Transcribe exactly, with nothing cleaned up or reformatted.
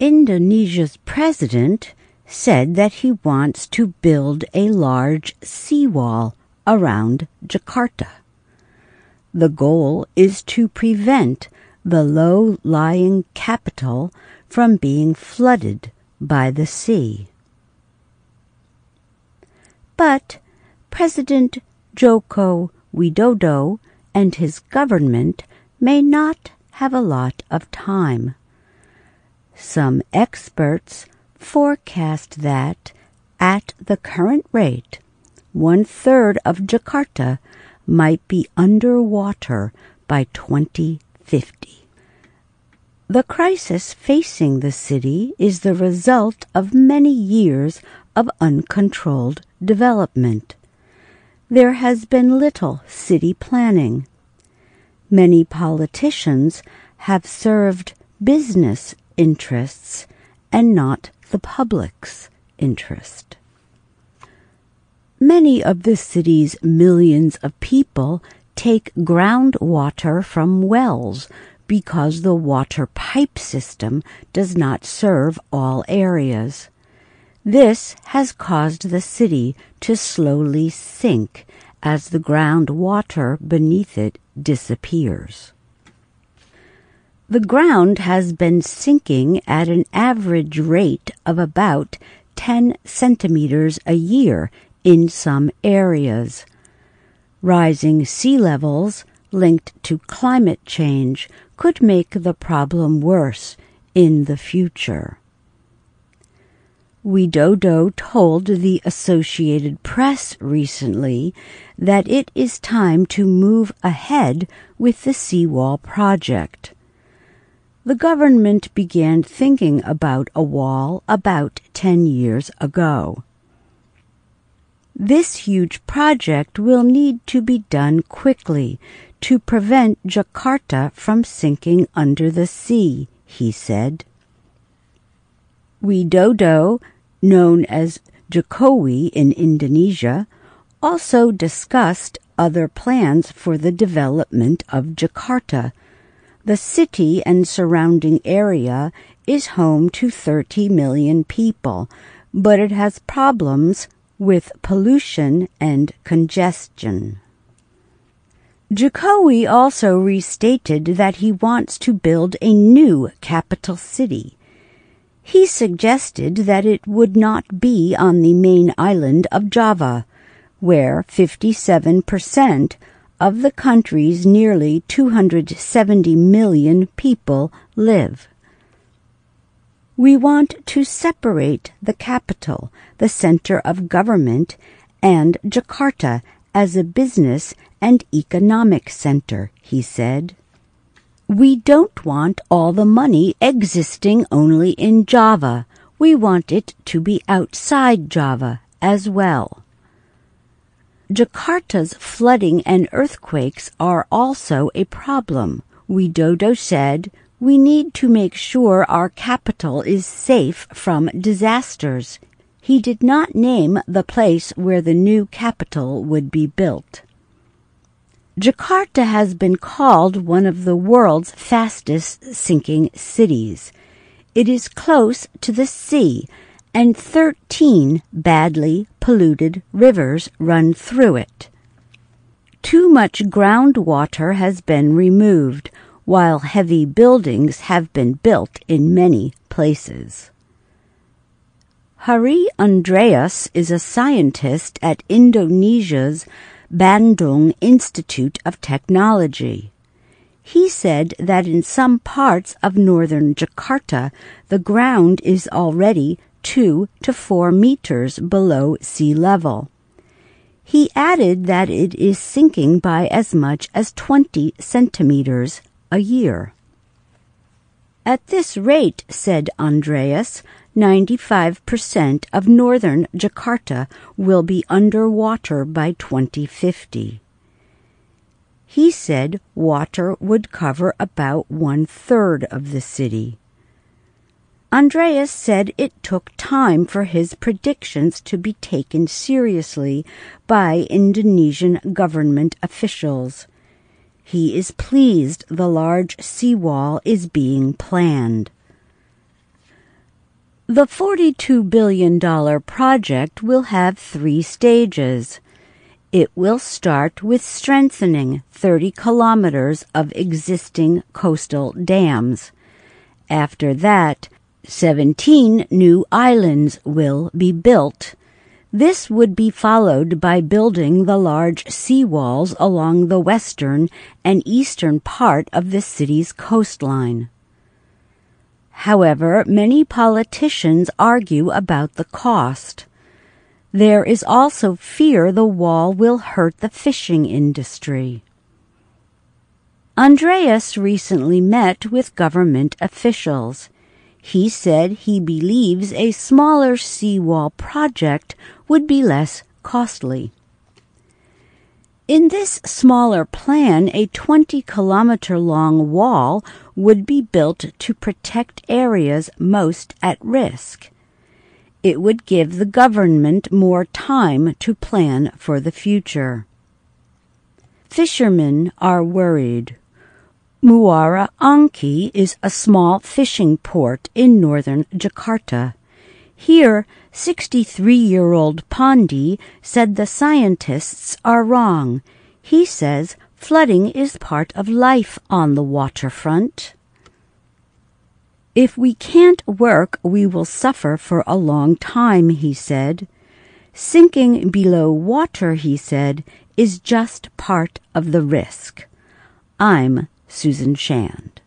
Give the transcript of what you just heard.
Indonesia's president said that he wants to build a large seawall around Jakarta. The goal is to prevent the low-lying capital from being flooded by the sea. But President Joko Widodo and his government may not have a lot of time. Some experts forecast that, at the current rate, one-third of Jakarta might be underwater by twenty fifty. The crisis facing the city is the result of many years of uncontrolled development. There has been little city planning. Many politicians have served business interests and not the public's interest. Many of the city's millions of people take groundwater from wells because the water pipe system does not serve all areas. This has caused the city to slowly sink as the groundwater beneath it disappears. The ground has been sinking at an average rate of about ten centimeters a year in some areas. Rising sea levels linked to climate change could make the problem worse in the future. Widodo told the Associated Press recently that it is time to move ahead with the seawall project. The government began thinking about a wall about ten years ago. This huge project will need to be done quickly to prevent Jakarta from sinking under the sea, he said. Widodo, known as Jokowi in Indonesia, also discussed other plans for the development of Jakarta. The city and surrounding area is home to thirty million people, but it has problems with pollution and congestion. Jokowi also restated that he wants to build a new capital city. He suggested that it would not be on the main island of Java, where fifty-seven percent of the country's nearly two hundred seventy million people live. We want to separate the capital, the center of government, and Jakarta as a business and economic center, he said. We don't want all the money existing only in Java. We want it to be outside Java as well. Jakarta's flooding and earthquakes are also a problem. Widodo said, we need to make sure our capital is safe from disasters. He did not name the place where the new capital would be built. Jakarta has been called one of the world's fastest sinking cities. It is close to the sea, and thirteen badly polluted rivers run through it. Too much groundwater has been removed, while heavy buildings have been built in many places. Hari Andreas is a scientist at Indonesia's Bandung Institute of Technology. He said that in some parts of northern Jakarta, the ground is already two to four meters below sea level. He added that it is sinking by as much as twenty centimeters a year. At this rate, said Andreas, ninety-five percent of northern Jakarta will be underwater by twenty fifty. He said water would cover about one-third of the city. Andreas said it took time for his predictions to be taken seriously by Indonesian government officials. He is pleased the large seawall is being planned. The forty-two billion dollars project will have three stages. It will start with strengthening thirty kilometers of existing coastal dams. After that, seventeen new islands will be built. This would be followed by building the large seawalls along the western and eastern part of the city's coastline. However, many politicians argue about the cost. There is also fear the wall will hurt the fishing industry. Andreas recently met with government officials. He said he believes a smaller seawall project would be less costly. In this smaller plan, a twenty-kilometer-long wall would be built to protect areas most at risk. It would give the government more time to plan for the future. Fishermen are worried. Muara Angke is a small fishing port in northern Jakarta. Here, sixty-three-year-old Pondi said the scientists are wrong. He says flooding is part of life on the waterfront. If we can't work, we will suffer for a long time, he said. Sinking below water, he said, is just part of the risk. I'm Susan Shand.